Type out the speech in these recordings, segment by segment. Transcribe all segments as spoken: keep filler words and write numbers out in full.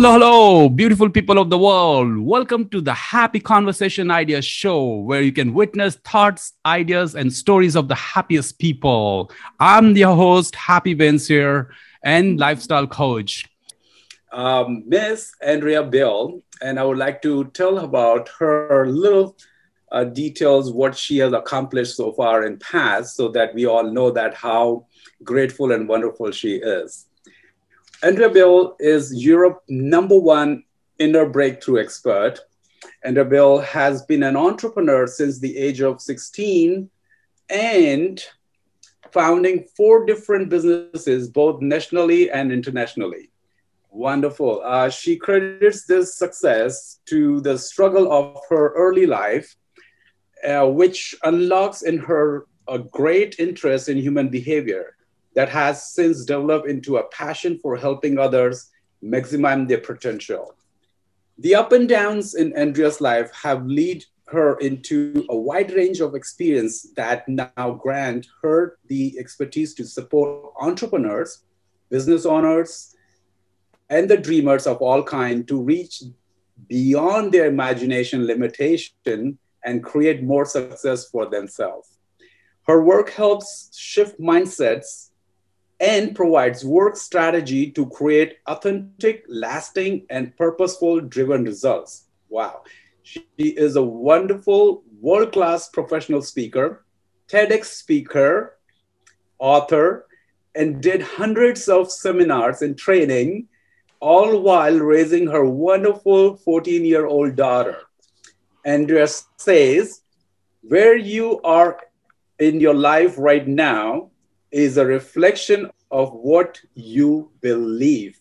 hello, hello, beautiful people of the world. Welcome to the Happy Conversation Ideas Show, where you can witness thoughts, ideas, and stories of the happiest people. I'm your host, Happy Vince here, and lifestyle coach. Um, Miss Andrea Beil, and I would like to tell about her little uh, details, what she has accomplished so far in past, so that we all know that how grateful and wonderful she is. Andrea Beil is Europe's number one inner breakthrough expert. Andrea Beil has been an entrepreneur since the age of sixteen and founding four different businesses, both nationally and internationally. Wonderful. Uh, she credits this success to the struggle of her early life, uh, which unlocks in her a great interest in human behavior that has since developed into a passion for helping others maximize their potential. The ups and downs in Andrea's life have led her into a wide range of experience that now grant her the expertise to support entrepreneurs, business owners, and the dreamers of all kinds to reach beyond their imagination limitation and create more success for themselves. Her work helps shift mindsets and provides work strategy to create authentic, lasting, and purposeful driven results. Wow. She is a wonderful world-class professional speaker, TEDx speaker, author, and did hundreds of seminars and training, all while raising her wonderful fourteen-year-old daughter. Andrea says, where you are in your life right now is a reflection of what you believe.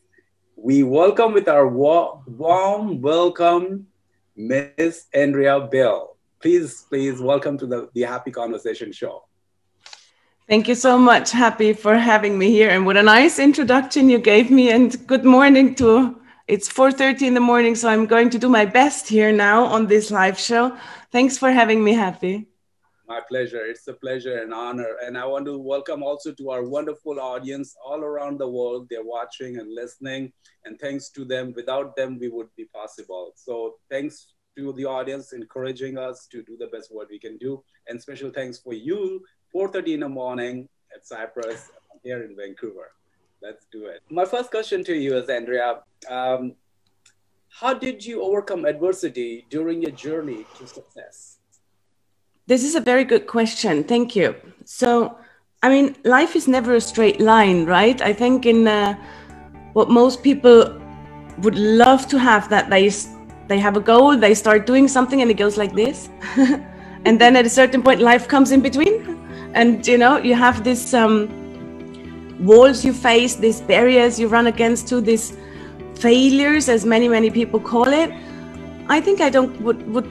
We welcome with our wa warm welcome, Miss Andrea Beil. Please, please welcome to the, the Happy Conversation Show. Thank you so much, Happy, for having me here. And what a nice introduction you gave me. And good morning to, it's four thirty in the morning, so I'm going to do my best here now on this live show. Thanks for having me, Happy. My pleasure. It's a pleasure and honor. And I want to welcome also to our wonderful audience all around the world. They're watching and listening, and thanks to them. Without them, we would be possible. So thanks to the audience encouraging us to do the best what we can do. And special thanks for you, four thirty in the morning at Cypress here in Vancouver. Let's do it. My first question to you is, Andrea, um, how did you overcome adversity during your journey to success? This is a very good question. Thank you. So, I mean, life is never a straight line, right? I think in uh, what most people would love to have, that they, they have a goal, they start doing something and it goes like this. And then at a certain point, life comes in between. And, you know, you have these um, walls you face, these barriers you run against, to these failures, as many, many people call it. I think I don't would, would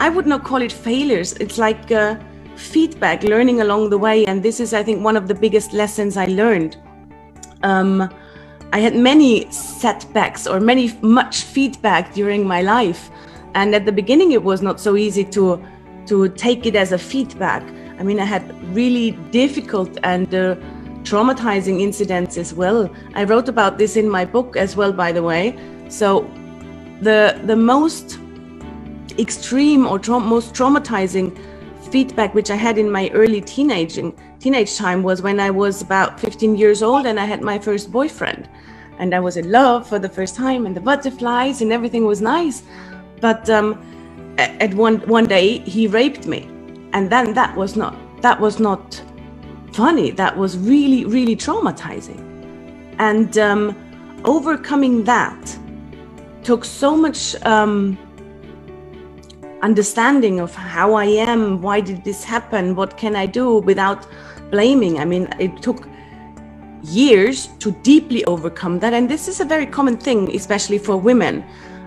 I would not call it failures. It's like uh, feedback, learning along the way. And this is, I think, one of the biggest lessons I learned. Um, I had many setbacks or many much feedback during my life. And at the beginning, it was not so easy to, to take it as a feedback. I mean, I had really difficult and uh, traumatizing incidents as well. I wrote about this in my book as well, by the way. So the, the most extreme or tra most traumatizing feedback which I had in my early teenaging teenage time was when I was about fifteen years old, and I had my first boyfriend, and I was in love for the first time, and the butterflies and everything was nice. But um, at one one day he raped me, and then that was not that was not funny. That was really, really traumatizing. And um, overcoming that took so much um, understanding of how I am, why did this happen, what can I do, without blaming. I mean, it took years to deeply overcome that. And this is a very common thing, especially for women,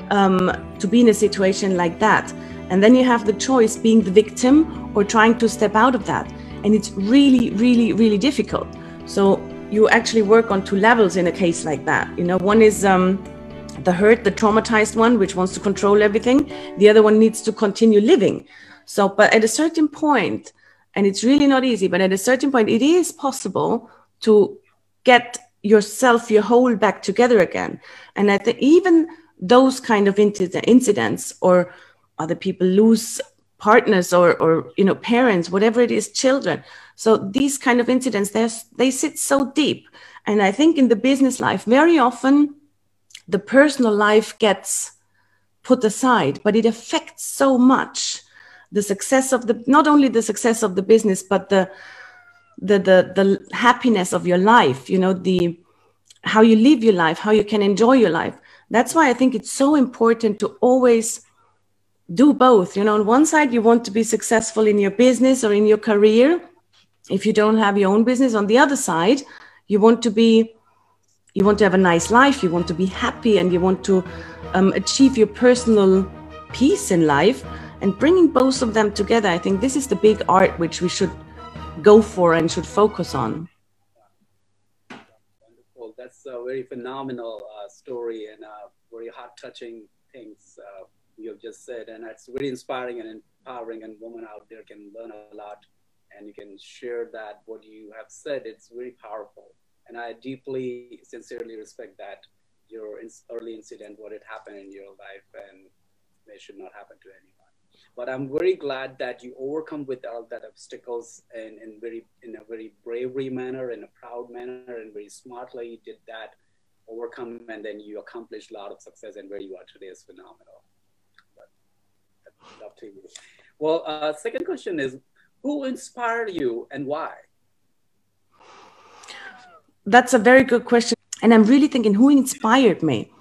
um, to be in a situation like that. And then you have the choice, being the victim or trying to step out of that. And it's really, really, really difficult. So you actually work on two levels in a case like that. You know, one is um, the hurt, the traumatized one, which wants to control everything. The other one needs to continue living. So, but at a certain point, and it's really not easy, but at a certain point, it is possible to get yourself, your whole back together again. And I think even those kind of incidents, or other people lose partners, or, or, you know, parents, whatever it is, children. So these kind of incidents, they sit so deep. And I think in the business life, very often the personal life gets put aside, but it affects so much the success of the, not only the success of the business, but the, the, the, the happiness of your life, you know, the, how you live your life, how you can enjoy your life. That's why I think it's so important to always do both. You know, on one side, you want to be successful in your business or in your career, if you don't have your own business. On the other side, you want to be, you want to have a nice life, you want to be happy, and you want to um, achieve your personal peace in life. And bringing both of them together, I think this is the big art which we should go for and should focus on. Wonderful. That's a very phenomenal uh, story, and uh, very heart-touching things uh, you have just said. And it's very inspiring and empowering, and women out there can learn a lot, and you can share that, what you have said. It's very powerful. And I deeply, sincerely respect that, your early incident, what had happened in your life, and it should not happen to anyone. But I'm very glad that you overcome with all that obstacles and, and very in a very bravery manner, in a proud manner, and very smartly you did that, overcome, and then you accomplished a lot of success, and where you are today is phenomenal. But that's up to you. Well, uh, second question is, who inspired you and why? That's a very good question. And I'm really thinking, who inspired me?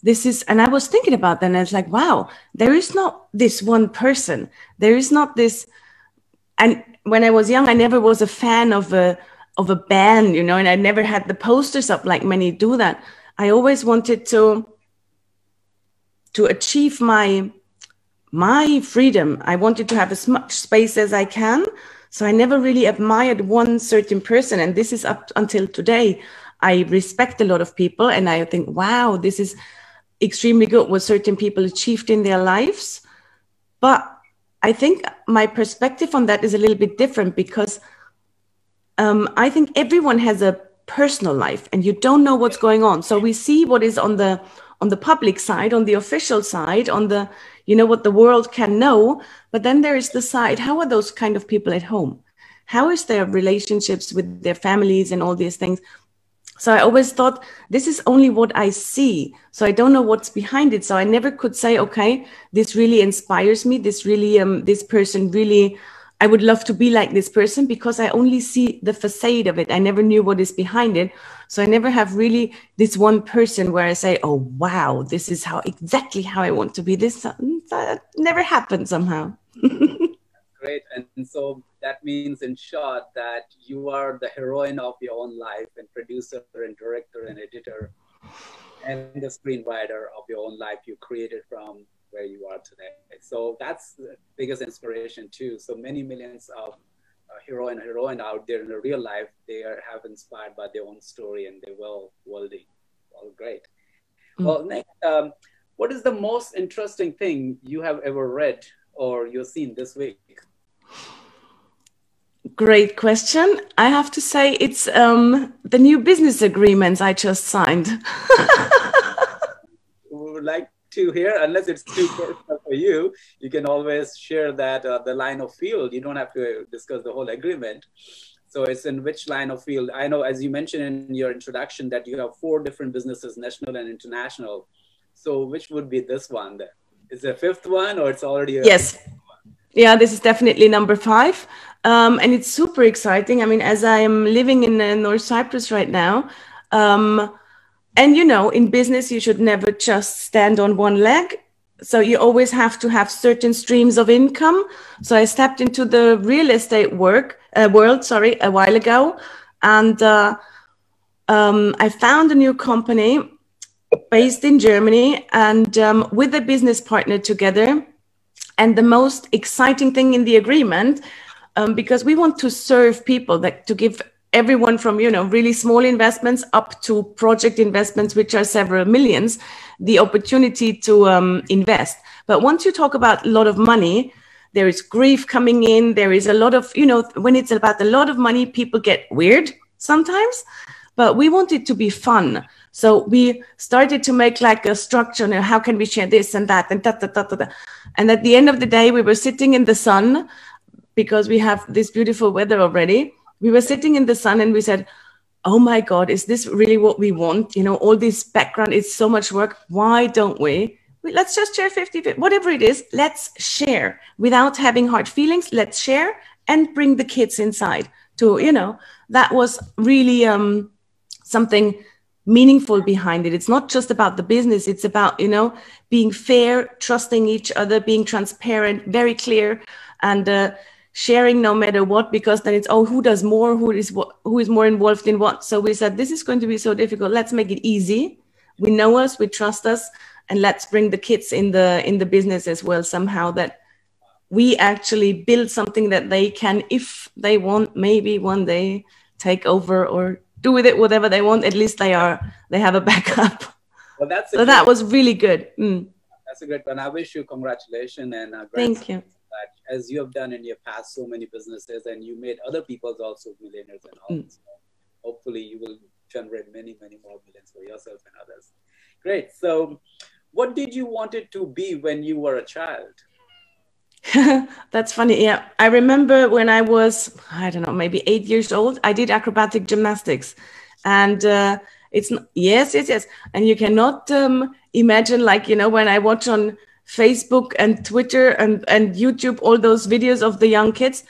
This is, and I was thinking about that, and I was like, wow, there is not this one person. There is not this. And when I was young, I never was a fan of a, of a band, you know, and I never had the posters up like many do that. I always wanted to, to achieve my, my freedom. I wanted to have as much space as I can. So I never really admired one certain person. And this is up until today. I respect a lot of people, and I think, wow, this is extremely good what certain people achieved in their lives. But I think my perspective on that is a little bit different, because um, I think everyone has a personal life, and you don't know what's going on. So we see what is on the on the public side, on the official side, on the, you know, what the world can know. But then there is the side, how are those kind of people at home? How is their relationships with their families and all these things? So I always thought, this is only what I see. So I don't know what's behind it. So I never could say, okay, this really inspires me. This really, um, this person really, I would love to be like this person, because I only see the facade of it. I never knew what is behind it. So I never have really this one person where I say, oh, wow, this is how exactly how I want to be. This that never happened somehow. Great. And so that means, in short, that you are the heroine of your own life, and producer and director and editor and the screenwriter of your own life you created from where you are today. So that's the biggest inspiration too. So many millions of uh, hero and heroine out there in the real life, they are have inspired by their own story and their well worldly. Well, great. Mm-hmm. Well, next, um, what is the most interesting thing you have ever read or you've seen this week? Great question. I have to say it's um, the new business agreements I just signed. We would like to hear, unless it's too personal for you, you can always share that uh, the line of field. You don't have to discuss the whole agreement. So it's in which line of field? I know, as you mentioned in your introduction, that you have four different businesses, national and international. So which would be this one then? Is there a fifth one, or it's already? A yes. Yeah, this is definitely number five. Um, and it's super exciting. I mean, as I am living in uh, North Cyprus right now, um, and, you know, in business, you should never just stand on one leg. So you always have to have certain streams of income. So I stepped into the real estate work uh, world, sorry, a while ago. And uh, um, I found a new company based in Germany, and um, with a business partner together. And the most exciting thing in the agreement, um, because we want to serve people, that to give everyone from, you know, really small investments up to project investments, which are several millions, the opportunity to um, invest. But once you talk about a lot of money, there is grief coming in. There is a lot of, you know, when it's about a lot of money, people get weird sometimes. but we want it to be fun. So we started to make like a structure, you know, how can we share this and that and da, da, da, da, da. And at the end of the day, we were sitting in the sun because we have this beautiful weather already. We were sitting in the sun and we said, oh my God, is this really what we want? You know, all this background, it's so much work. Why don't we? Let's just share fifty, fifty, whatever it is, let's share without having hard feelings. Let's share and bring the kids inside to, you know, that was really um, something meaningful behind it. It's not just about the business. It's about, you know, being fair, trusting each other, being transparent, very clear, and uh, sharing no matter what, because then it's, oh, who does more? Who is what? Who is more involved in what? So we said, this is going to be so difficult. Let's make it easy. We know us, we trust us. And let's bring the kids in the in the business as well somehow, that we actually build something that they can, if they want, maybe one day take over or do with it whatever they want. At least they are they have a backup. Well, that's so that was really good. Mm. That's a great one. I wish you congratulations and uh, thank you. That, as you have done in your past, so many businesses, and you made other people's also millionaires and all. Mm. So hopefully, you will generate many many more millions for yourself and others. Great. So. What did you want it to be when you were a child? That's funny. Yeah. I remember when I was, I don't know, maybe eight years old, I did acrobatic gymnastics. And uh, it's, not, yes, yes, yes. And you cannot um, imagine, like, you know, when I watch on Facebook and Twitter and, and YouTube, all those videos of the young kids,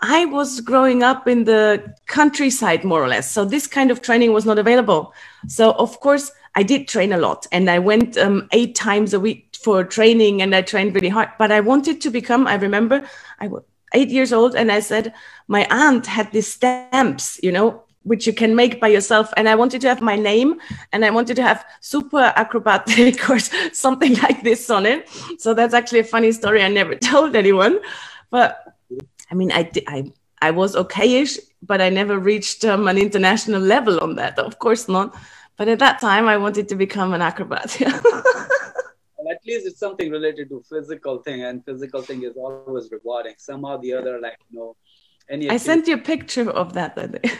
I was growing up in the countryside, more or less. So this kind of training was not available. So, of course, I did train a lot, and I went um, eight times a week for training, and I trained really hard, but I wanted to become, I remember I was eight years old and I said, my aunt had these stamps, you know, which you can make by yourself. And I wanted to have my name, and I wanted to have super acrobatic or something like this on it. So that's actually a funny story. I never told anyone, but I mean, I did, I, I was okayish, but I never reached um, an international level on that. Of course not. But at that time, I wanted to become an acrobat. Well, at least it's something related to physical thing, and physical thing is always rewarding. Somehow the other, like, you know, any. I sent you a picture of that that day.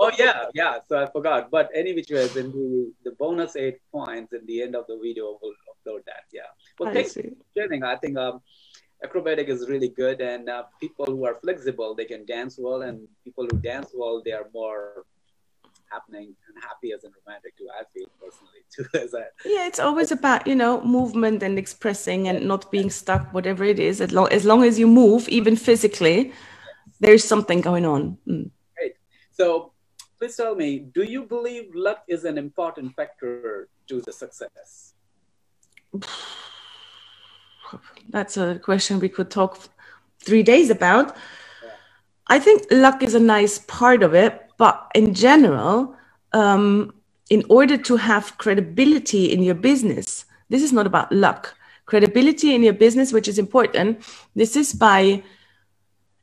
Oh, yeah, yeah. So I forgot. But any which way, in the, the bonus eight points at the end of the video, we'll upload that. Yeah. Well, I thanks see. For sharing. I think um, acrobatic is really good. And uh, people who are flexible, they can dance well. And people who dance well, they are more happening and happy as a romantic too, I feel personally too. As I, yeah, it's always about, you know, movement and expressing and not being stuck, whatever it is. As long as, long as you move, even physically, yes, there's something going on. Mm. Great. So please tell me, do you believe luck is an important factor to the success? That's a question we could talk three days about. Yeah. I think luck is a nice part of it. But in general, um, in order to have credibility in your business, this is not about luck. Credibility in your business, which is important, this is by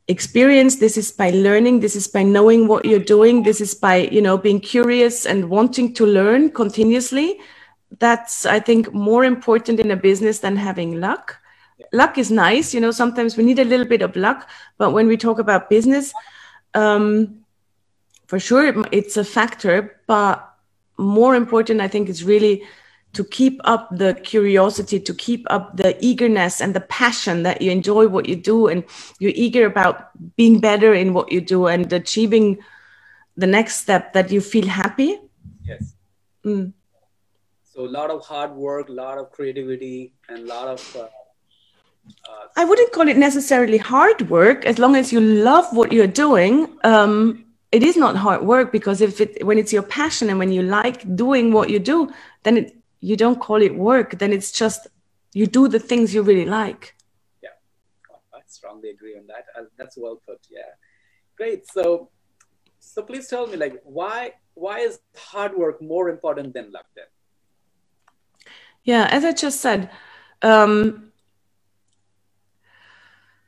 experience, this is by learning, this is by knowing what you're doing, this is by, you know, being curious and wanting to learn continuously. That's, I think, more important in a business than having luck. Yeah. Luck is nice. You know, sometimes we need a little bit of luck. But when we talk about business, um, for sure, it's a factor, but more important, I think, is really to keep up the curiosity, to keep up the eagerness and the passion that you enjoy what you do and you're eager about being better in what you do and achieving the next step that you feel happy. Yes. Mm. So a lot of hard work, a lot of creativity, and a lot of... Uh... Uh, I wouldn't call it necessarily hard work. As long as you love what you're doing, um, it is not hard work, because if it, when it's your passion and when you like doing what you do, then it, you don't call it work. Then it's just you do the things you really like. Yeah, I strongly agree on that. That's well put. Yeah, great. So, so please tell me, like, why why is hard work more important than luck then? Yeah, as I just said, um,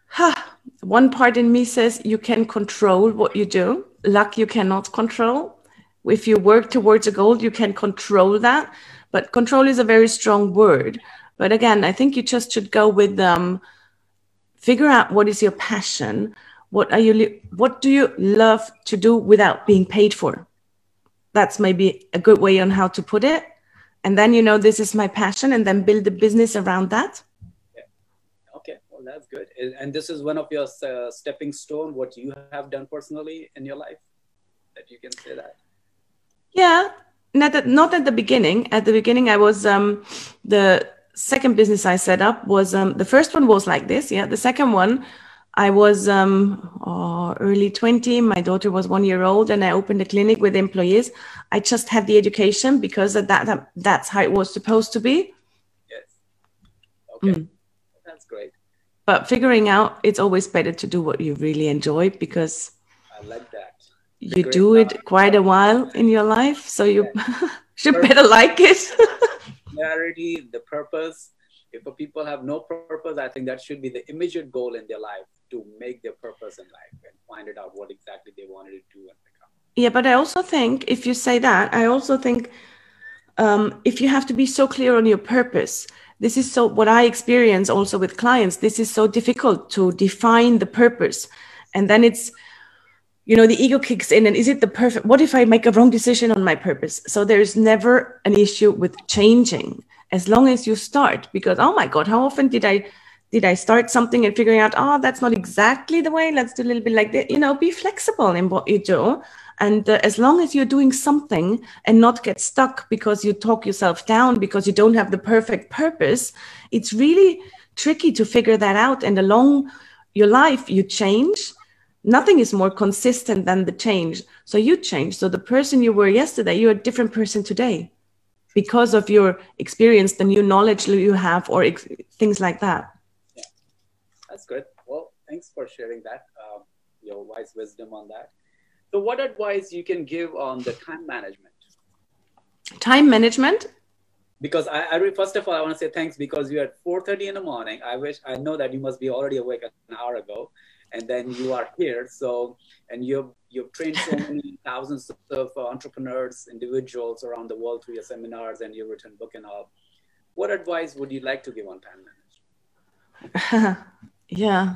huh, one part in me says you can control what you do. Luck you cannot control. If you work towards a goal, you can control that. But control is a very strong word. But again, I think you just should go with um, figure out what is your passion. What are you? What do you love to do without being paid for? That's maybe a good way on how to put it. And then, you know, this is my passion, and then build a business around that. Yeah. Okay, well, that's good. And this is one of your uh, stepping stone, what you have done personally in your life, that you can say that. Yeah, not at, not at the beginning. At the beginning, I was, um, the second business I set up was, um, the first one was like this. Yeah, the second one, I was um, oh, early twenty. My daughter was one year old, and I opened a clinic with employees. I just had the education because that, that that's how it was supposed to be. Yes. Okay, mm. That's great. But figuring out, it's always better to do what you really enjoy, because I like that. You do it quite a while in your life, so you yeah. should purpose. Better like it. Clarity, the purpose. If people have no purpose, I think that should be the immediate goal in their life, to make their purpose in life and find it out what exactly they wanted to do and become. Yeah, but I also think if you say that, I also think um, if you have to be so clear on your purpose, this is so what I experience also with clients. This is so difficult to define the purpose. And then it's, you know, the ego kicks in, and is it the perfect? What if I make a wrong decision on my purpose? So there is never an issue with changing as long as you start, because, oh my God, how often did I, did I start something and figuring out, oh, that's not exactly the way, let's do a little bit like that. You know, be flexible in what you do. And uh, as long as you're doing something and not get stuck because you talk yourself down, because you don't have the perfect purpose, it's really tricky to figure that out. And along your life, you change. Nothing is more consistent than the change. So you change. So the person you were yesterday, you're a different person today, because of your experience, the new knowledge you have, or ex things like that. Yeah. That's good. Well, thanks for sharing that, um, your wise wisdom on that. So what advice you can give on the time management? Time management? Because I, I first of all, I want to say thanks, because you are at four thirty in the morning. I wish, I know that you must be already awake an hour ago, and then you are here. So, and you've, you've trained so many thousands of entrepreneurs, individuals around the world through your seminars and your written book and all. What advice would you like to give on time management? Yeah.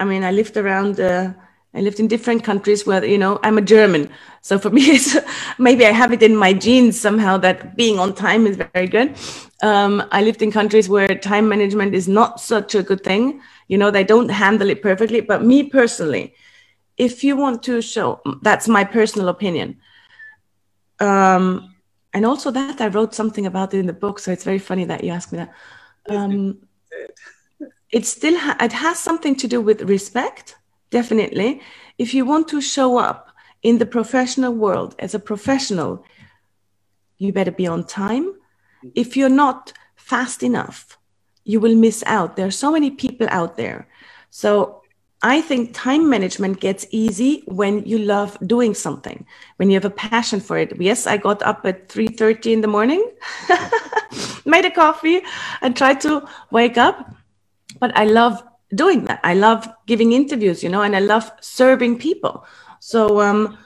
I mean, I lived around, uh, I lived in different countries where, you know, I'm a German. So for me, it's, maybe I have it in my genes somehow that being on time is very good. Um, I lived in countries where time management is not such a good thing. You know, they don't handle it perfectly. But me personally, if you want to show, that's my personal opinion. Um, and also that I wrote something about it in the book. So it's very funny that you asked me that. Um, it still, ha it has something to do with respect. Definitely. If you want to show up in the professional world as a professional, you better be on time. If you're not fast enough, you will miss out. There are so many people out there. So I think time management gets easy when you love doing something, when you have a passion for it. Yes, I got up at three thirty in the morning, made a coffee and tried to wake up, but I love doing that. I love giving interviews, you know, and I love serving people. So um,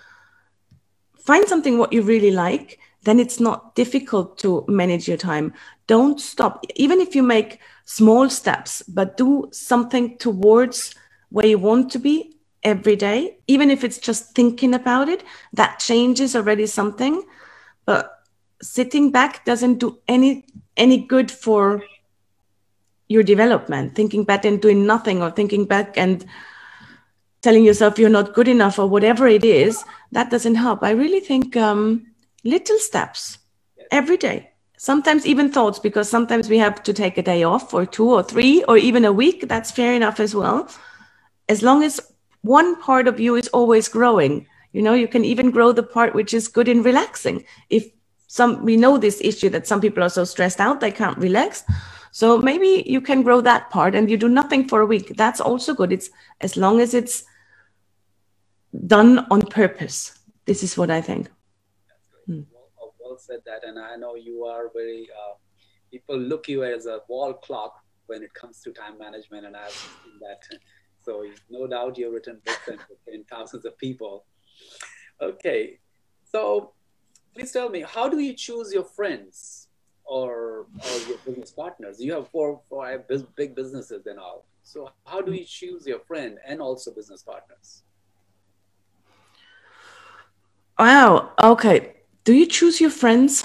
find something what you really like, then it's not difficult to manage your time. Don't stop, even if you make small steps, but do something towards where you want to be every day, even if it's just thinking about it. That changes already something, but sitting back doesn't do any any good for your development. Thinking back and doing nothing, or thinking back and telling yourself you're not good enough, or whatever it is, that doesn't help. I really think um, little steps every day, sometimes even thoughts, because sometimes we have to take a day off or two or three or even a week. That's fair enough as well. As long as one part of you is always growing, you know, you can even grow the part which is good in relaxing. If some, we know this issue that some people are so stressed out, they can't relax. So maybe you can grow that part and you do nothing for a week. That's also good. It's as long as it's done on purpose. This is what I think. That's great. Mm. Well, well said that. And I know you are very, uh, people look you as a wall clock when it comes to time management. And I've seen that. So no doubt you've written books and in thousands of people. Okay. So please tell me, how do you choose your friends? Or, or your business partners? You have four, four big businesses and all. So how do you choose your friend and also business partners? Wow. Okay. Do you choose your friends?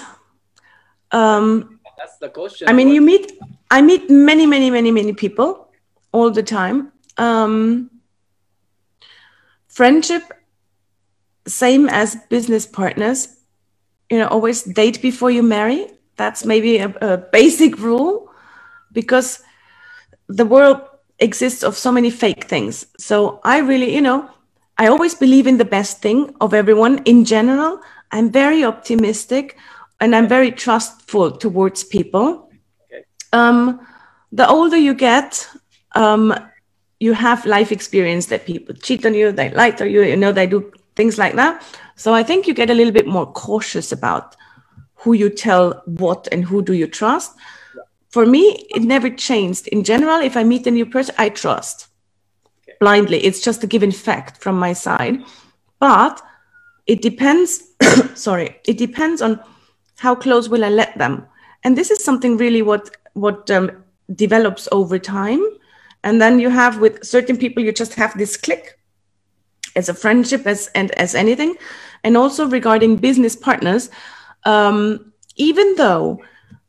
Um, That's the question. I mean, you meet, I meet many, many, many, many people all the time. Um, friendship, same as business partners, you know, always date before you marry. That's maybe a, a basic rule, because the world exists of so many fake things. So I really, you know, I always believe in the best thing of everyone in general. I'm very optimistic and I'm very trustful towards people. Okay. Um, the older you get, um, you have life experience that people cheat on you, they lie to you, you know, they do things like that. So I think you get a little bit more cautious about who you tell what and who do you trust. Yeah. For me, it never changed. In general, if I meet a new person, I trust okay. blindly. It's just a given fact from my side. But it depends, sorry, it depends on how close will I let them. And this is something really what, what um, develops over time. And then you have with certain people, you just have this click as a friendship, as and as anything. And also regarding business partners, um, even though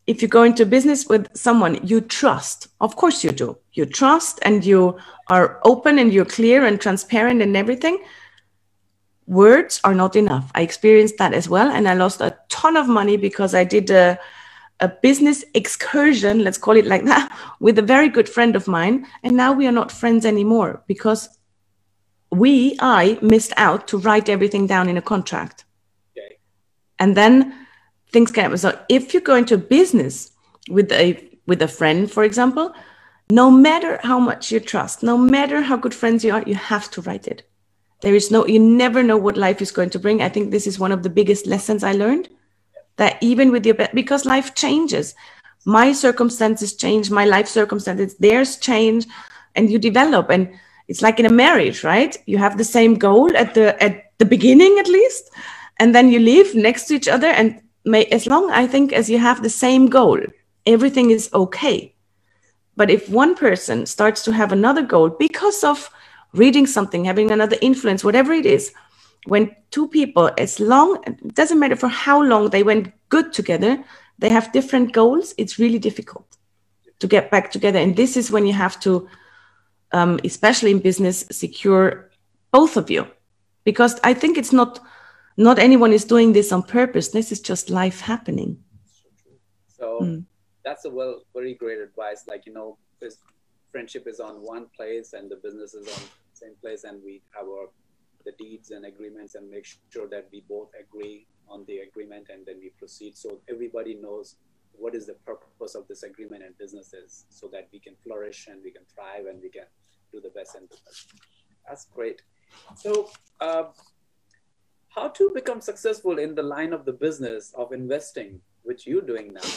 if you go into business with someone you trust, of course you do, you trust and you are open and you're clear and transparent and everything, words are not enough. I experienced that as well. And I lost a ton of money because I did a, a business excursion, let's call it like that, with a very good friend of mine. And now we are not friends anymore because We, I missed out to write everything down in a contract. Okay. And then things came. So if you go into business with a, with a friend, for example, no matter how much you trust, no matter how good friends you are, you have to write it. There is no, you never know what life is going to bring. I think this is one of the biggest lessons I learned, that even with your, because life changes, my circumstances change, my life circumstances, theirs change, and you develop. And it's like in a marriage, right? You have the same goal at the at the beginning, at least, and then you live next to each other. And may, as long, I think, as you have the same goal, everything is okay. But if one person starts to have another goal because of reading something, having another influence, whatever it is, when two people, as long, it doesn't matter for how long they went good together, they have different goals, it's really difficult to get back together. And this is when you have to, Um, especially in business, secure both of you, because I think it's not not anyone is doing this on purpose. This is just life happening. So mm. that's a well, very great advice. Like, you know, this friendship is on one place and the business is on the same place, and we have our the deeds and agreements and make sure that we both agree on the agreement and then we proceed. So everybody knows what is the purpose of this agreement and businesses, so that we can flourish and we can thrive and we can do the best and the best. That's great. So uh, how to become successful in the line of the business of investing, which you're doing now.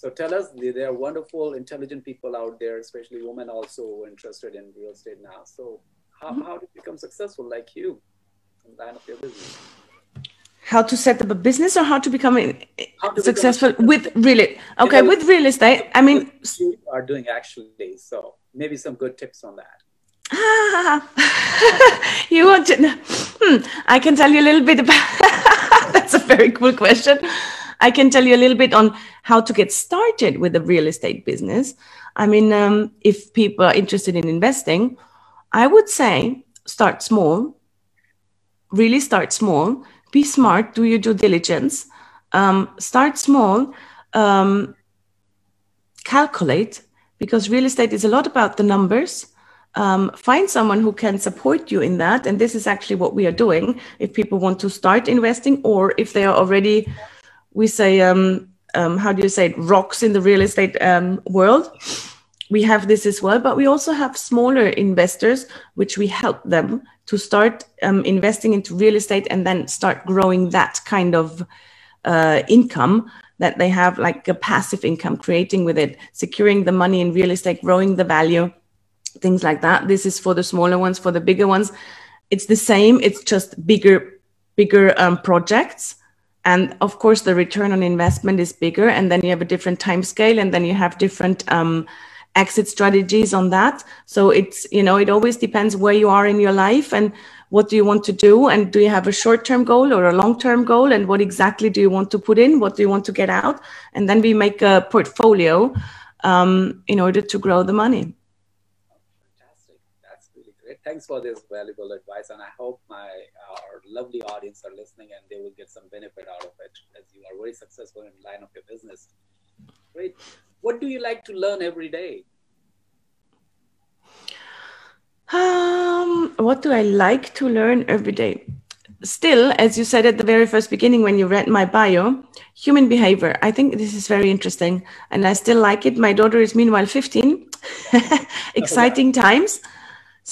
So tell us, there are wonderful, intelligent people out there, especially women also who are interested in real estate now. So how, mm-hmm. how to become successful like you in the line of your business? How to set up a business, or how to become how to successful become with real estate? Okay, with real estate, I mean... You are doing actually, so maybe some good tips on that. Ah, you want to... Hmm, I can tell you a little bit about... That's a very cool question. I can tell you a little bit on how to get started with a real estate business. I mean, um, if people are interested in investing, I would say start small, really start small. Be smart, do your due diligence, um, start small, um, calculate, because real estate is a lot about the numbers. Um, find someone who can support you in that. And this is actually what we are doing. If people want to start investing, or if they are already, we say, um, um, how do you say it, rocks in the real estate um, world. We have this as well, but we also have smaller investors, which we help them to start um, investing into real estate and then start growing that kind of uh, income that they have, like a passive income, creating with it, securing the money in real estate, growing the value, things like that. This is for the smaller ones. For the bigger ones, it's the same. It's just bigger, bigger um, projects. And of course, the return on investment is bigger. And then you have a different time scale, and then you have different um, exit strategies on that. So it's, you know, it always depends where you are in your life and what do you want to do, and do you have a short-term goal or a long-term goal, and what exactly do you want to put in, what do you want to get out, and then we make a portfolio um, in order to grow the money. Fantastic. That's really great. Thanks for this valuable advice, and I hope my our lovely audience are listening and they will get some benefit out of it, as you are very successful in the line of your business. Great. What do you like to learn every day? Um, what do I like to learn every day? Still, as you said at the very first beginning when you read my bio, human behavior. I think this is very interesting and I still like it. My daughter is meanwhile fifteen. Exciting oh, wow. times.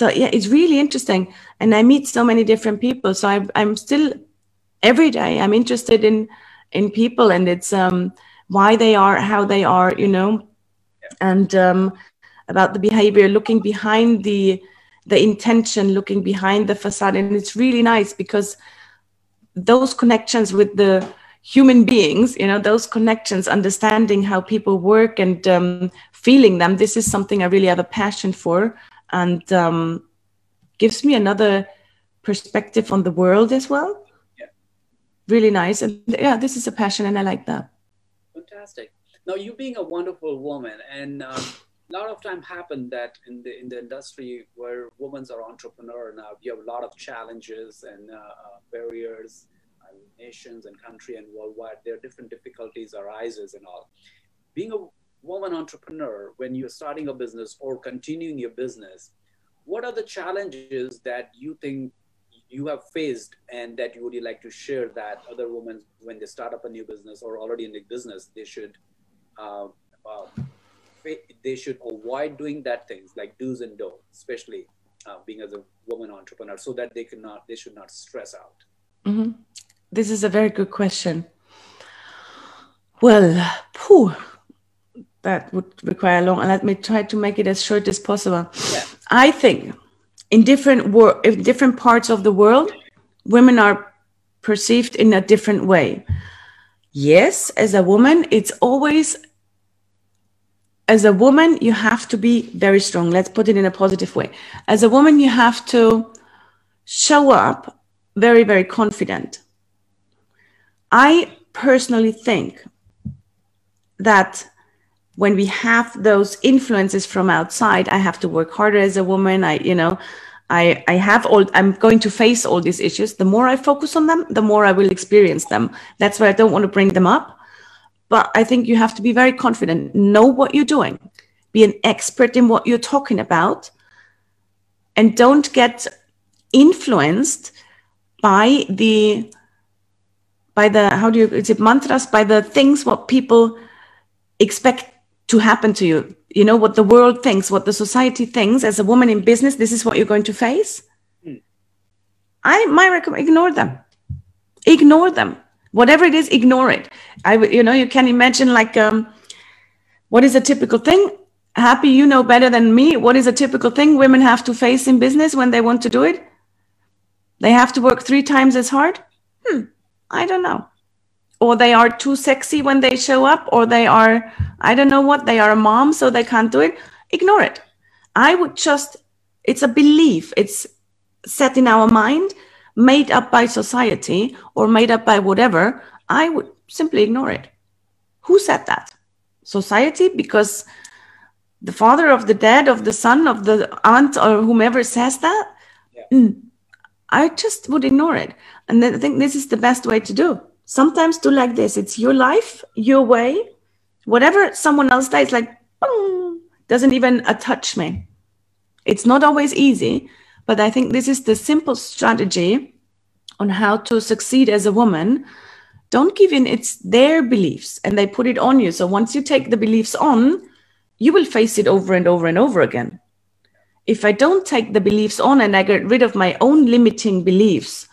So yeah, it's really interesting. And I meet so many different people. So I, I'm still, every day, I'm interested in, in people and it's um, why they are, how they are, you know, yeah. and um, about the behavior, looking behind the the intention, looking behind the facade. And it's really nice because those connections with the human beings, you know, those connections, understanding how people work and um, feeling them, this is something I really have a passion for and um, gives me another perspective on the world as well. Yeah. Really nice. And yeah, this is a passion and I like that. Fantastic. Now, you being a wonderful woman and um, a lot of time happen that in the in the industry where women are entrepreneur now, you have a lot of challenges and uh, barriers, and nations and country and worldwide. There are different difficulties arises and all. Being a woman entrepreneur, when you're starting a business or continuing your business, what are the challenges that you think you have faced and that you would like to share that other women, when they start up a new business or already in the business, they should uh, uh, they should avoid doing that things like do's and don'ts, especially uh, being as a woman entrepreneur, so that they cannot, they should not stress out. Mm-hmm. This is a very good question. Well, phew, that would require long, and let me try to make it as short as possible. Yeah. I think in different wor- in different parts of the world, women are perceived in a different way. Yes, as a woman, it's always... As a woman, you have to be very strong. Let's put it in a positive way. As a woman, you have to show up very, very confident. I personally think that when we have those influences from outside, I have to work harder as a woman. I, you know, I, I have all, I'm going to face all these issues. The more I focus on them, the more I will experience them. That's why I don't want to bring them up. But I think you have to be very confident, know what you're doing, be an expert in what you're talking about, and don't get influenced by the, by the, how do you, is it mantras, by the things what people expect to happen to you. You know, what the world thinks, what the society thinks. As a woman in business, this is what you're going to face. Mm. I, my recommend, ignore them, ignore them. Whatever it is, ignore it. I, you know, you can imagine like, um, what is a typical thing? Happy, you know better than me. What is a typical thing women have to face in business when they want to do it? They have to work three times as hard? Hmm, I don't know. Or they are too sexy when they show up, or they are, I don't know what, they are a mom, so they can't do it. Ignore it. I would just, it's a belief. It's set in our mind, made up by society or made up by whatever. I would simply ignore it. Who said that? Society? Because the father of the dead, of the son, of the aunt, or whomever says that? Yeah. I just would ignore it. And then I think this is the best way to do. Sometimes do like this. It's your life, your way. Whatever someone else does, like, boom, doesn't even touch me. It's not always easy. But I think this is the simple strategy on how to succeed as a woman. Don't give in. It's their beliefs and they put it on you. So once you take the beliefs on, you will face it over and over and over again. If I don't take the beliefs on and I get rid of my own limiting beliefs,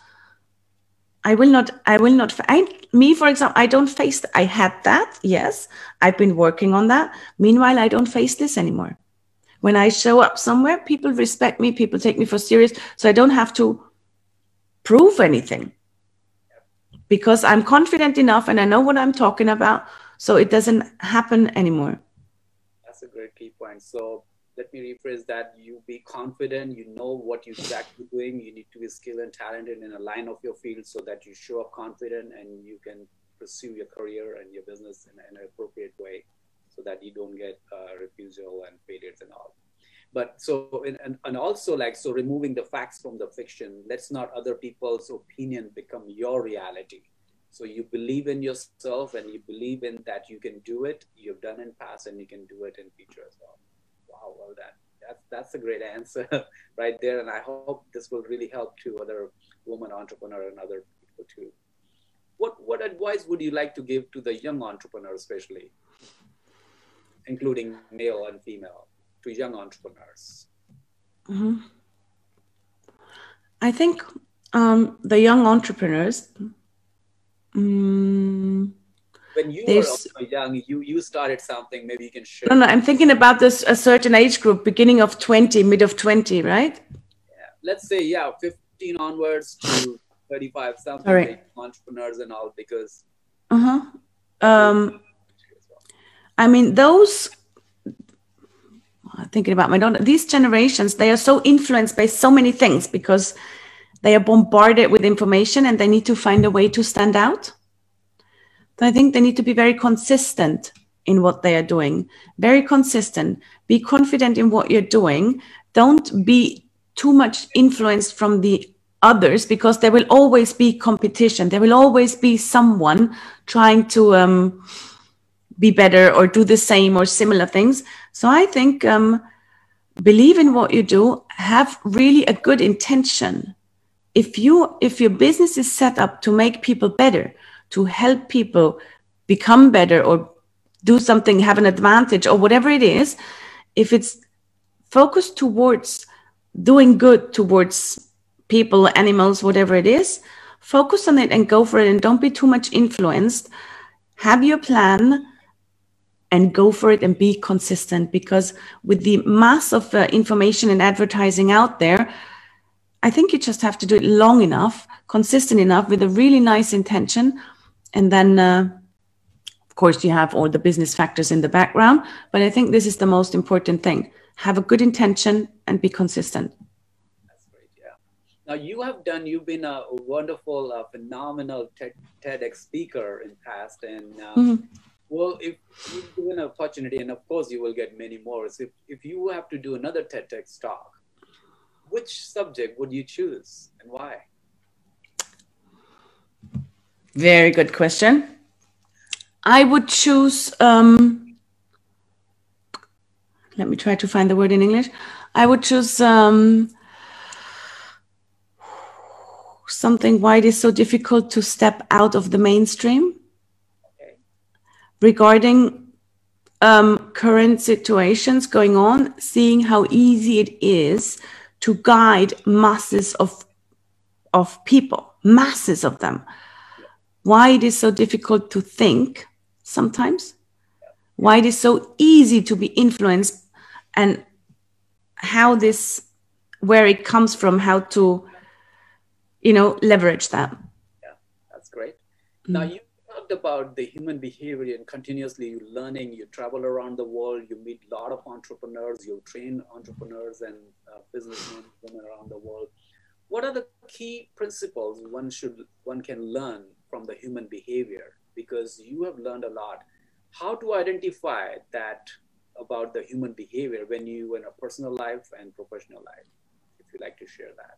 I will not, I will not, I, me, for example, I don't face, I had that. Yes, I've been working on that. Meanwhile, I don't face this anymore. When I show up somewhere, people respect me, people take me for serious, so I don't have to prove anything because I'm confident enough and I know what I'm talking about, so it doesn't happen anymore. That's a great key point. So let me rephrase that, you be confident, you know what you're exactly doing, you need to be skilled and talented in a line of your field so that you show up confident and you can pursue your career and your business in, in an appropriate way so that you don't get uh, refusal and failures and all. But so, and, and also like, so removing the facts from the fiction, let's not other people's opinion become your reality. So you believe in yourself and you believe in that you can do it, you've done in past and you can do it in future as well. Wow, well, that, that's, that's a great answer right there. And I hope this will really help to other women entrepreneurs and other people too. What, what advice would you like to give to the young entrepreneurs, especially, including male and female, to young entrepreneurs? Mm-hmm. I think um, the young entrepreneurs, um, when you were also young, you, you started something, maybe you can share. No, no, I'm thinking about this, a certain age group, beginning of twenty, mid of twenty, right? Yeah. Let's say, yeah, fifteen onwards to thirty-five, something right. Like entrepreneurs and all, because. Uh-huh. Um, I mean, those, thinking about my daughter, these generations, they are so influenced by so many things because they are bombarded with information and they need to find a way to stand out. I think they need to be very consistent in what they are doing. Very consistent. Be confident in what you're doing. Don't be too much influenced from the others because there will always be competition. There will always be someone trying to um, be better or do the same or similar things. So I think um, believe in what you do. Have really a good intention. If you, if your business is set up to make people better, to help people become better or do something, have an advantage or whatever it is, if it's focused towards doing good towards people, animals, whatever it is, focus on it and go for it and don't be too much influenced. Have your plan and go for it and be consistent because with the mass of uh, information and advertising out there, I think you just have to do it long enough, consistent enough with a really nice intention. And then, uh, of course, you have all the business factors in the background. But I think this is the most important thing. Have a good intention and be consistent. That's great, yeah. Now, you have done, you've been a wonderful, uh, phenomenal TED, TEDx speaker in the past. And, uh, mm-hmm. well, if you give an opportunity, and of course you will get many more, so if, if you have to do another TEDx talk, which subject would you choose and why? Very good question. I would choose, um, let me try to find the word in English. I would choose um, something why it is so difficult to step out of the mainstream. Okay. Regarding um, current situations going on, seeing how easy it is to guide masses of, of people, masses of them. Yeah. Why it is so difficult to think sometimes, yeah. Why it is so easy to be influenced and how this, where it comes from, how to, you know, leverage that. Yeah, that's great. Mm-hmm. Now you talked about the human behavior and continuously you're learning, you travel around the world, you meet a lot of entrepreneurs, you train entrepreneurs and Uh, businessmen women around the world. What are the key principles one should one can learn from the human behavior? Because you have learned a lot. How to identify that about the human behavior when you in a personal life and professional life? If you'd like to share that,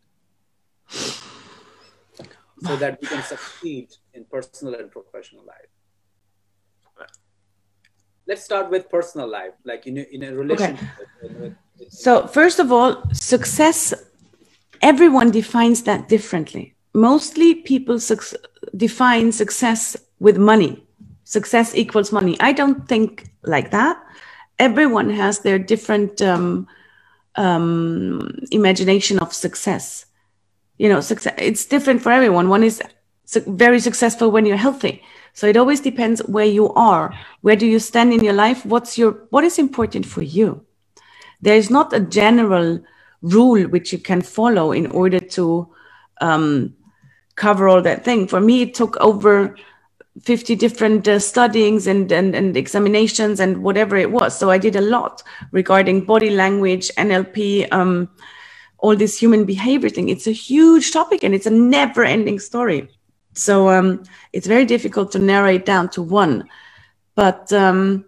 so that we can succeed in personal and professional life. Let's start with personal life, like in a, in a relationship. Okay. With, So first of all, success, everyone defines that differently. Mostly people su- define success with money. Success equals money. I don't think like that. Everyone has their different um, um, imagination of success. You know, success, it's different for everyone. One is su- very successful when you're healthy. So it always depends where you are. Where do you stand in your life? What's your, what is important for you? There is not a general rule which you can follow in order to um, cover all that thing. For me, it took over fifty different uh, studies and, and, and examinations and whatever it was. So I did a lot regarding body language, N L P, um, all this human behavior thing. It's a huge topic and it's a never ending story. So um, it's very difficult to narrate down to one. But um,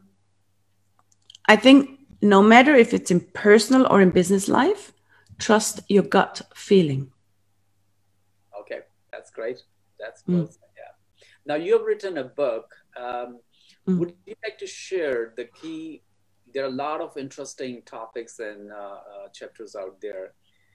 I think no matter if it's in personal or in business life, trust your gut feeling. Okay, that's great. That's cool. Mm. Now, you have written a book. Um, mm. Would you like to share the key? There are a lot of interesting topics and uh, uh, chapters out there.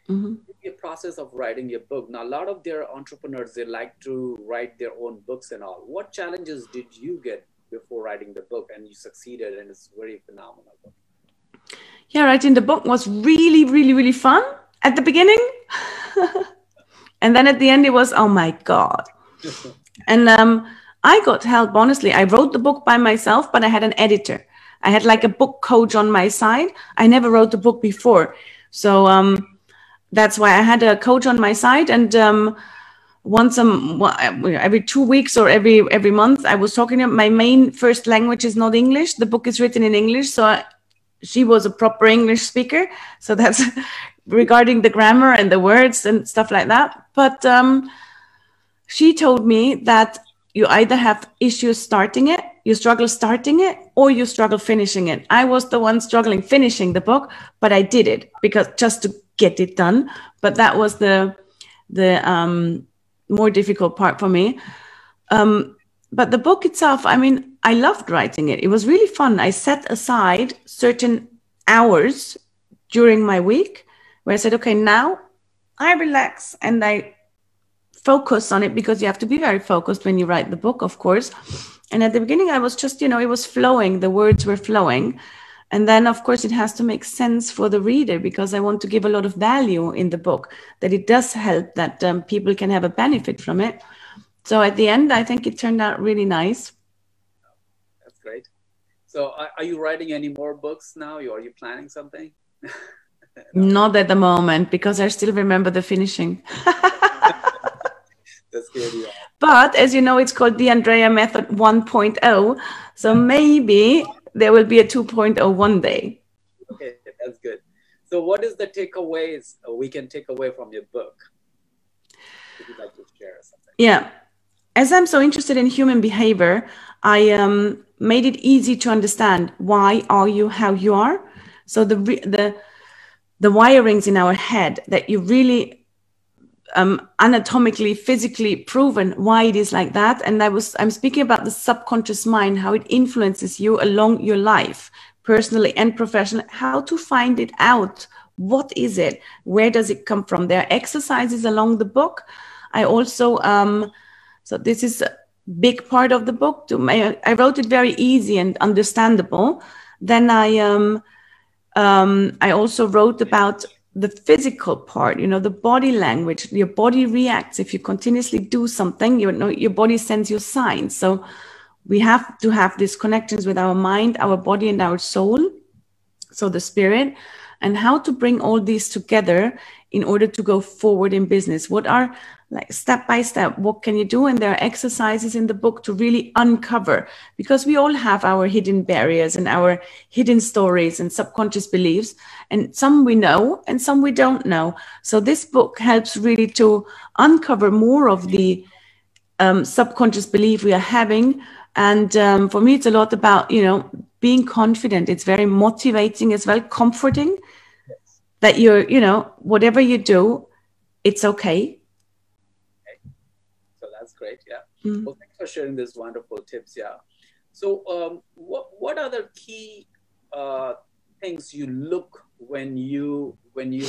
Mm-hmm. The process of writing your book. Now, a lot of their entrepreneurs, they like to write their own books and all. What challenges did you get before writing the book? And you succeeded, and it's very phenomenal. Yeah, writing the book was really, really, really fun at the beginning. And then at the end, it was, oh, my God. And um, I got help, honestly. I wrote the book by myself, but I had an editor. I had like a book coach on my side. I never wrote the book before. So um, that's why I had a coach on my side. And um, once um, every two weeks or every every month, I was talking to her. My main first language is not English. The book is written in English. So I, she was a proper English speaker. So that's regarding the grammar and the words and stuff like that. But... Um, she told me that you either have issues starting it, you struggle starting it, or you struggle finishing it. I was the one struggling finishing the book, but I did it because just to get it done. But that was the the um, more difficult part for me. Um, but the book itself, I mean, I loved writing it. It was really fun. I set aside certain hours during my week where I said, okay, now I relax and I focus on it, because you have to be very focused when you write the book, of course. And at the beginning, I was just, you know, it was flowing. The words were flowing. And then, of course, it has to make sense for the reader, because I want to give a lot of value in the book, that it does help, that um, people can have a benefit from it. So at the end, I think it turned out really nice. That's great. So uh, are you writing any more books now? Are you planning something? Not at the moment, because I still remember the finishing. That's good, yeah. But as you know, it's called The Andrea Method one point oh. So maybe there will be a two point oh one day. Okay, that's good. So what is the takeaways we can take away from your book? If you'd like to share something. Yeah. As I'm so interested in human behavior, I um, made it easy to understand why are you how you are. So the, the, the wirings in our head that you really... Um, anatomically, physically proven why it is like that. And I was, I'm speaking about the subconscious mind, how it influences you along your life, personally and professionally, how to find it out. What is it? Where does it come from? There are exercises along the book. I also, um, so this is a big part of the book. To my, I wrote it very easy and understandable. Then I, um, um, I also wrote about the physical part, you know, the body language. Your body reacts. If you continuously do something, you know, your body sends you signs. So we have to have these connections with our mind, our body, and our soul. So the spirit, and how to bring all these together in order to go forward in business. What are, like, step by step, what can you do? And there are exercises in the book to really uncover, because we all have our hidden barriers and our hidden stories and subconscious beliefs, and some we know and some we don't know. So this book helps really to uncover more of the um, subconscious belief we are having. And um, for me, it's a lot about, you know, being confident. It's very motivating as well, comforting. Yes. That you're, you know, whatever you do, it's okay. Great, yeah. Mm-hmm. Well, thanks for sharing these wonderful tips, yeah. So um, what, what other key uh, things you look when you when you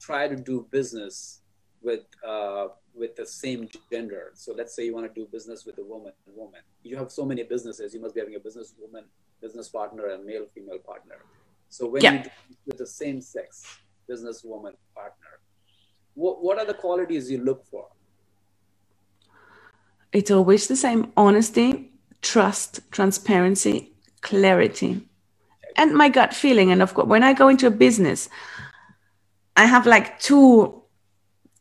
try to do business with uh, with the same gender? So let's say you want to do business with a woman and woman. You have so many businesses. You must be having a business woman, business partner, and male female partner. So when, yeah, you do with the same sex, business woman partner, what, what are the qualities you look for? It's always the same: honesty, trust, transparency, clarity, and my gut feeling. And of course, when I go into a business, I have like two,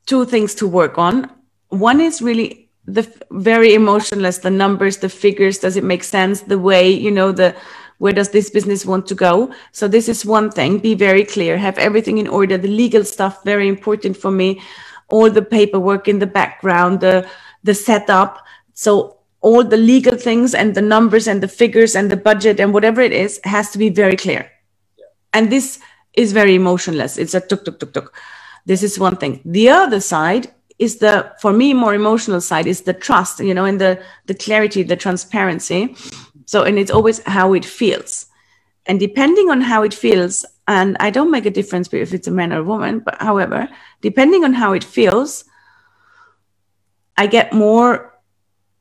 two things to work on. One is really the very emotionless, the numbers, the figures, does it make sense? The way, you know, the where does this business want to go? So this is one thing, be very clear, have everything in order, the legal stuff, very important for me, all the paperwork in the background, the, the setup. So all the legal things and the numbers and the figures and the budget and whatever it is has to be very clear. Yeah. And this is very emotionless. It's a tuk, tuk, tuk, tuk. This is one thing. The other side is the, for me, more emotional side is the trust, you know, and the, the clarity, the transparency. So, and it's always how it feels. And depending on how it feels, and I don't make a difference if it's a man or a woman, but however, depending on how it feels, I get more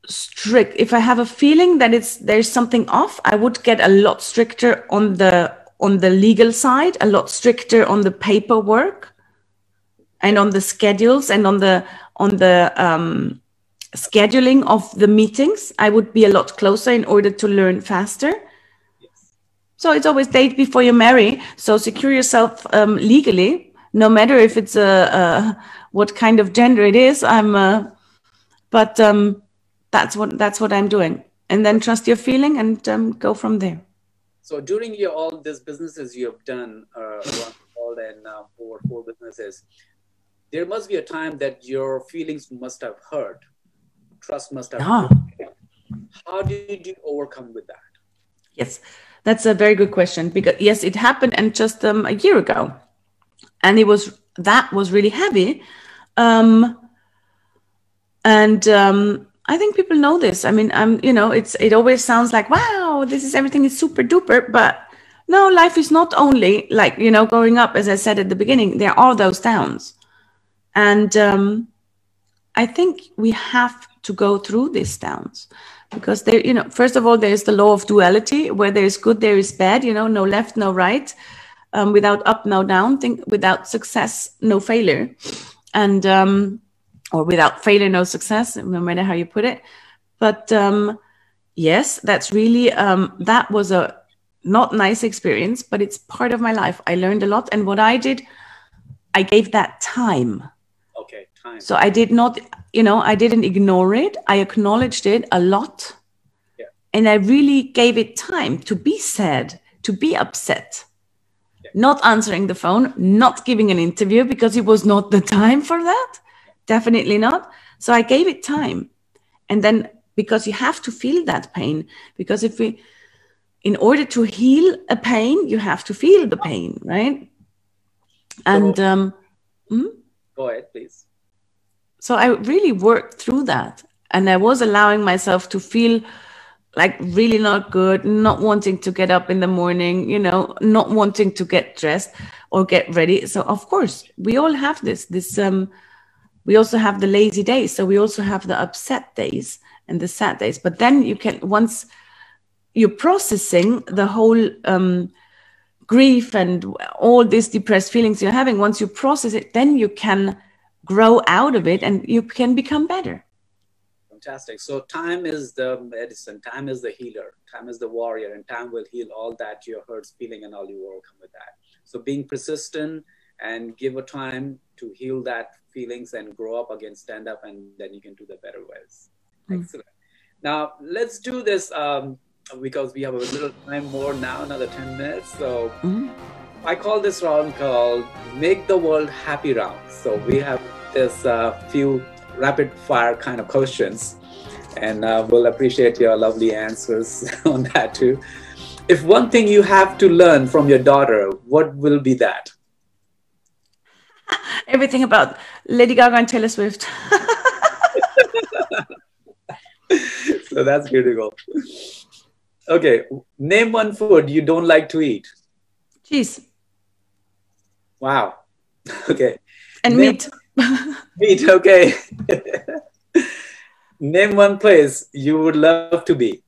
strict. If I have a feeling that it's, there's something off, I would get a lot stricter on the, on the legal side, a lot stricter on the paperwork, and on the schedules and on the on the um, scheduling of the meetings. I would be a lot closer in order to learn faster. Yes. So it's always date before you marry. So secure yourself um, legally, no matter if it's a, a what kind of gender it is. I'm, uh, but um, that's what that's what I'm doing. And then trust your feeling and um, go from there. So during your all these businesses you have done, uh, all and now four four businesses. There must be a time that your feelings must have hurt. Trust must have ah. hurt. How did you overcome with that? Yes, that's a very good question. Because yes, it happened and just um, a year ago. And it was, that was really heavy. Um, and um, I think people know this. I mean, I'm, you know, it's, it always sounds like, wow, this is, everything is super duper, but no, life is not only like, you know, growing up, as I said at the beginning, there are those downs. And um, I think we have to go through these downs because there, you know, first of all, there is the law of duality where there is good, there is bad, you know, no left, no right, um, without up, no down, think, without success, no failure, and um, or without failure, no success, no matter how you put it. But um, yes, that's really, um, that was a not nice experience, but it's part of my life. I learned a lot. And what I did, I gave that time. Okay, time. So I did not, you know, I didn't ignore it. I acknowledged it a lot. Yeah. And I really gave it time to be sad, to be upset, yeah. not answering the phone, not giving an interview because it was not the time for that. Yeah. Definitely not. So I gave it time. And then because you have to feel that pain, because if we, in order to heal a pain, you have to feel the pain, right? And so, um, hmm? Go ahead, please. So I really worked through that, and I was allowing myself to feel like really not good, not wanting to get up in the morning, you know, not wanting to get dressed or get ready. So of course, we all have this. This um, we also have the lazy days, so we also have the upset days and the sad days. But then you can, once you're processing the whole Um, grief and all these depressed feelings you're having, once you process it, then you can grow out of it and you can become better. Fantastic. So time is the medicine, time is the healer, time is the warrior, and time will heal all that your hurts, feeling, and all you overcome with that. So being persistent and give a time to heal that feelings and grow up again, stand up, and then you can do the better ways. Mm. Excellent. Now let's do this. Um, because we have a little time more now, another ten minutes. So mm-hmm. I call this round called Make the World Happy Round. So we have this uh, few rapid fire kind of questions, and uh, we'll appreciate your lovely answers on that too. If one thing you have to learn from your daughter, what will be that? Everything about Lady Gaga and Taylor Swift. So that's beautiful. Okay, name one food you don't like to eat. Cheese. Wow. Okay. And name meat. Meat, okay. Name one place you would love to be.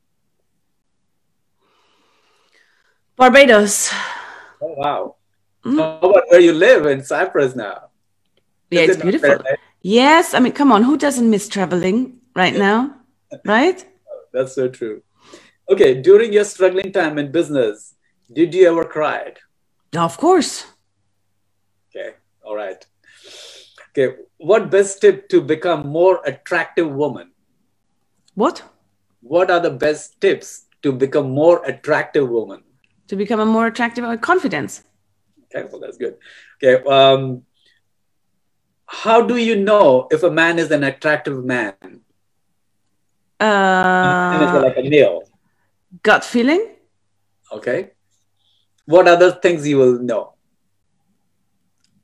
Barbados. Oh, wow. Mm. How about where you live in Cyprus now? Yeah, it's beautiful. Fair, right? Yes, I mean, come on, who doesn't miss traveling right now, right? That's so true. Okay, during your struggling time in business, did you ever cry? Of course. Okay, all right. Okay, what best tip to become more attractive woman? What? What are the best tips to become more attractive woman? To become a more attractive woman? Confidence. Okay, well, that's good. Okay. Um, how do you know if a man is an attractive man? Uh, it's like a nail. Gut feeling. Okay. What other things you will know?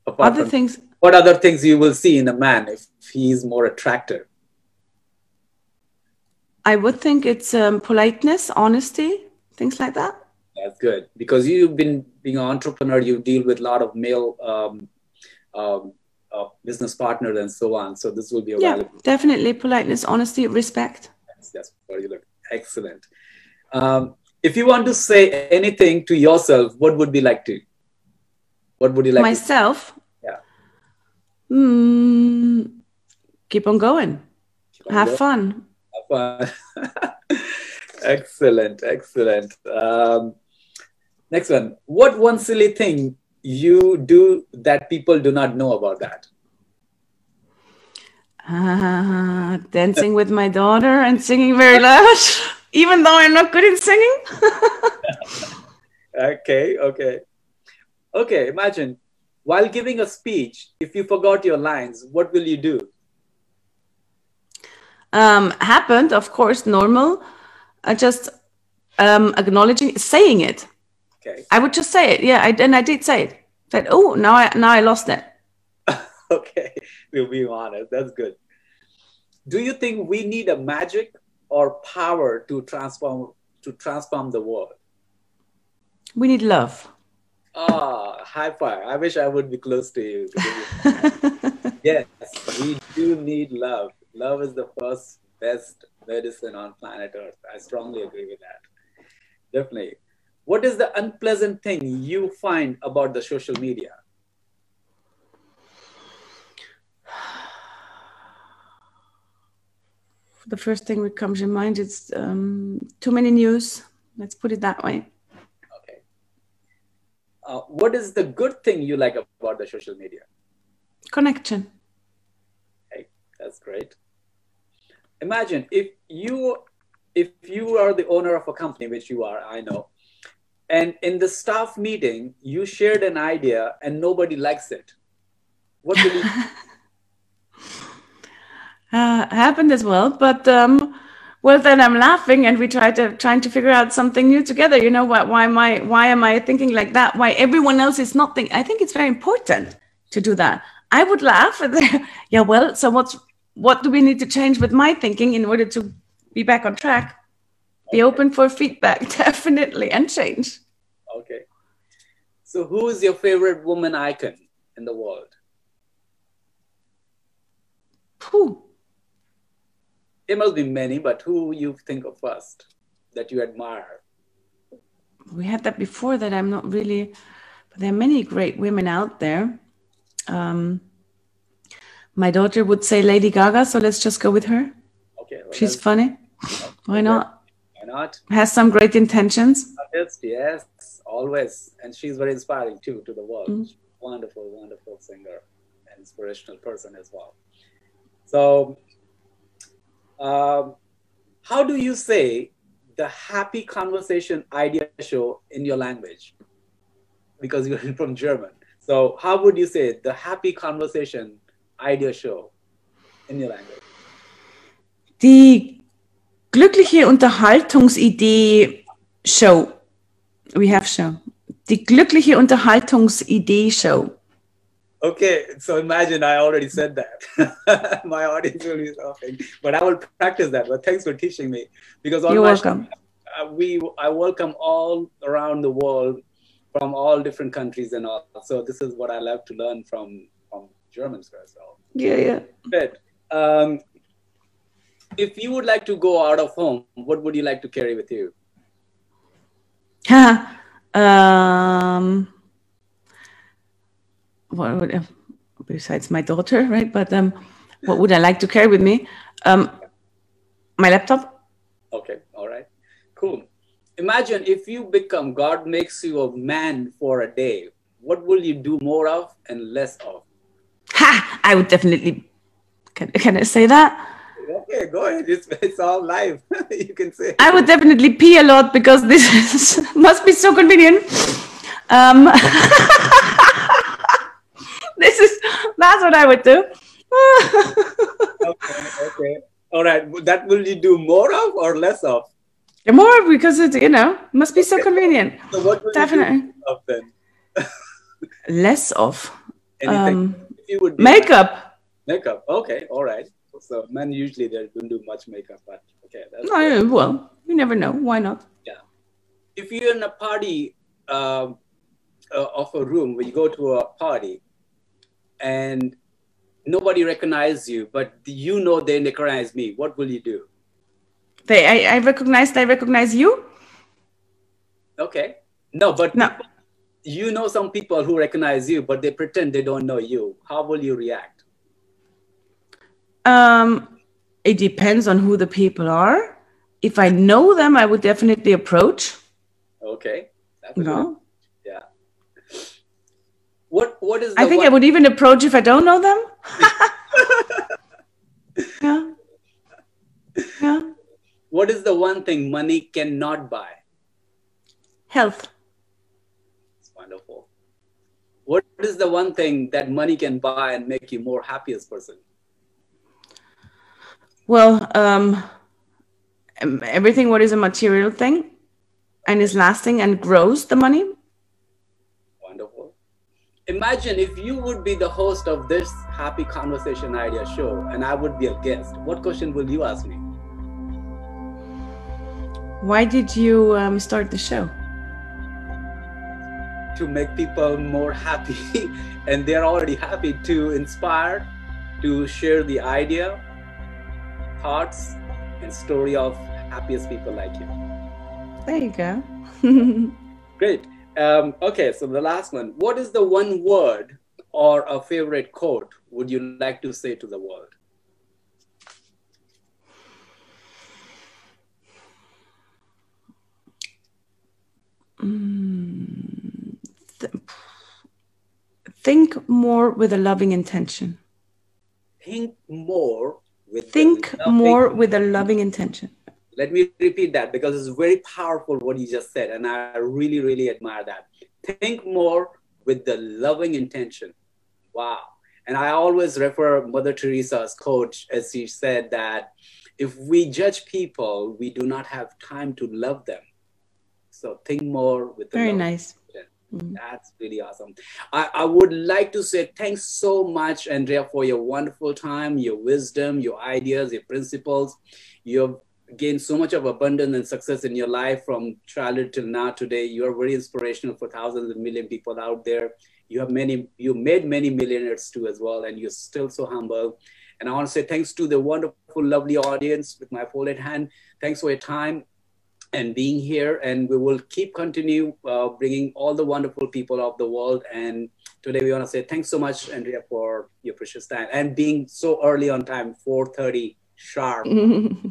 Apart other things. What other things you will see in a man if he is more attractive? I would think it's um, politeness, honesty, things like that. That's good. Because you've been being an entrepreneur, you deal with a lot of male um, um, uh, business partners and so on. So this will be a yeah, valuable. Definitely politeness, honesty, respect. Yes, that's where you look. Excellent. Um, if you want to say anything to yourself, what would be like to? What would you like Myself? To say? Yeah. Mm, keep on going. Keep on Have going. fun. Excellent, excellent. Um, next one. What one silly thing you do that people do not know about that? Uh, dancing with my daughter and singing very loud, even though I'm not good in singing. Okay, okay. Okay, imagine while giving a speech, if you forgot your lines, what will you do? Um, happened, of course, normal. I just um, acknowledging, saying it. Okay. I would just say it. Yeah, I, and I did say it. That oh, now I now I lost that. Okay, we'll be honest. That's good. Do you think we need a magic or power to transform to transform the world? We need love. Ah, oh, high five! I wish I would be close to you. Yes, we do need love. Love is the first best medicine on planet Earth. I strongly agree with that. Definitely. What is the unpleasant thing you find about the social media? The first thing that comes to mind is um, too many news. Let's put it that way. Okay. Uh, what is the good thing you like about the social media? Connection. Okay, that's great. Imagine if you, if you are the owner of a company, which you are, I know, and in the staff meeting, you shared an idea and nobody likes it. What will you uh, happened as well, but um, well, then I'm laughing and we try to trying to figure out something new together. You know, why, why am I, why am I thinking like that? Why everyone else is not thinking? I think it's very important to do that. I would laugh. And then, yeah, well, so what's, what do we need to change with my thinking in order to be back on track? Be okay. Open for feedback, definitely, and change. Okay. So who is your favorite woman icon in the world? Who? There must be many, but who you think of first that you admire? We had that before that I'm not really, but there are many great women out there. Um, My daughter would say Lady Gaga, so let's just go with her. Okay, well, she's funny. Why not? Why not? Has some great intentions. Yes, yes, always. And she's very inspiring too to the world. Mm-hmm. She's a wonderful, wonderful singer and inspirational person as well. So, um, how do you say the Happy Conversation Idea Show in your language? Because you're from German. So how would you say the Happy Conversation Idea Show in your language? Die glückliche Unterhaltungsidee Show. We have show. Die glückliche Unterhaltungsidee Show. Okay, so imagine I already said that. My audience will be laughing, but I will practice that. But thanks for teaching me, because on You're my welcome. Show, we I welcome all around the world from all different countries and all. So this is what I love to learn from. Germans as well. Yeah, yeah. But, um, if you would like to go out of home, what would you like to carry with you? um, what would I, besides my daughter, right? But um, what would I like to carry with me? Um, my laptop. Okay. All right. Cool. Imagine if you become God makes you a man for a day. What will you do more of and less of? Ha! I would definitely, can, can I say that? Okay, go ahead. It's, it's all live. You can say. I would definitely pee a lot because this is, must be so convenient. Um, this is that's what I would do. Okay, okay. All right. That will you do more of or less of? More, because it you know must be okay. So convenient. So what will definitely you do less of then? Less of. Anything. Um, it would be makeup. Like, makeup. Okay. All right. So men usually they don't do much makeup, but okay. That's no, well, you never know. Why not? Yeah. If you're in a party uh, uh, of a room, when you go to a party and nobody recognizes you, but you know they recognize me, what will you do? They, I, I recognize, they recognize you? Okay. No, but no. People, you know some people who recognize you, but they pretend they don't know you. How will you react? Um, it depends on who the people are. If I know them, I would definitely approach. Okay. No. Yeah. What, what is the I think one? I would even approach if I don't know them. Yeah. Yeah. What is the one thing money cannot buy? Health. It's wonderful. What is the one thing that money can buy and make you more happiest person? Well, um, everything what is a material thing and is lasting and grows the money. Wonderful. Imagine if you would be the host of this Happy Conversation Idea Show and I would be a guest. What question will you ask me? Why did you um, start the show? To make people more happy, and they're already happy, to inspire, to share the idea, thoughts and story of happiest people like you. There you go. Great. Um, okay, so the last one. What is the one word or a favorite quote would you like to say to the world? Mm, th think more with a loving intention. Think more. Think more with a loving intention. Let me repeat that because it's very powerful what you just said. And I really, really admire that. Think more with the loving intention. Wow. And I always refer Mother Teresa's quote as she said that if we judge people, we do not have time to love them. So think more with the very nice. Intention. That's really awesome. I, I would like to say thanks so much, Andrea, for your wonderful time, your wisdom, your ideas, your principles. You've gained so much of abundance and success in your life from childhood till now today. You are very inspirational for thousands of million people out there. You have many, you made many millionaires too as well, and you're still so humble. And I want to say thanks to the wonderful, lovely audience with my folded hand. Thanks for your time and being here, and we will keep continue uh, bringing all the wonderful people of the world. And today we want to say thanks so much, Andrea, for your precious time and being so early on time, four thirty sharp.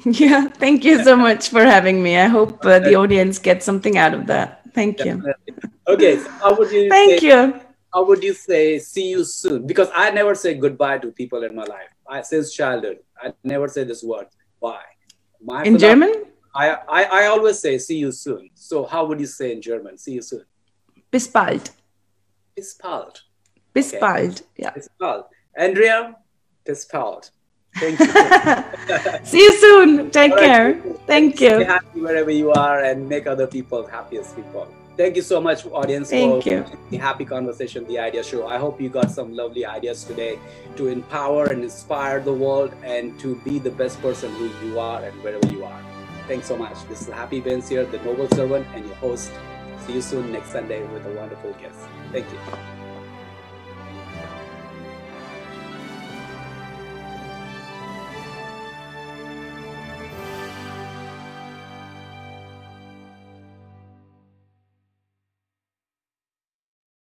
Yeah, thank you so much for having me. I hope uh, the audience gets something out of that. Thank Definitely. You. Okay, so how would you thank say, you. How would you say see you soon? Because I never say goodbye to people in my life. I, since childhood, I never say this word, bye. My in German? I, I, I always say, see you soon. So how would you say in German, see you soon? Bis bald. Bis bald. Bis okay. bald, yeah. Bis bald. Andrea, bis bald. Thank you. See you soon. Take right. care. Thank you. Be happy wherever you are and make other people happiest people. Thank you so much, audience, Thank for you. The Happy Conversation, The Idea Show. I hope you got some lovely ideas today to empower and inspire the world and to be the best person who you are and wherever you are. Thanks so much. This is Happy Benz here, the Noble Servant, and your host. See you soon next Sunday with a wonderful guest. Thank you.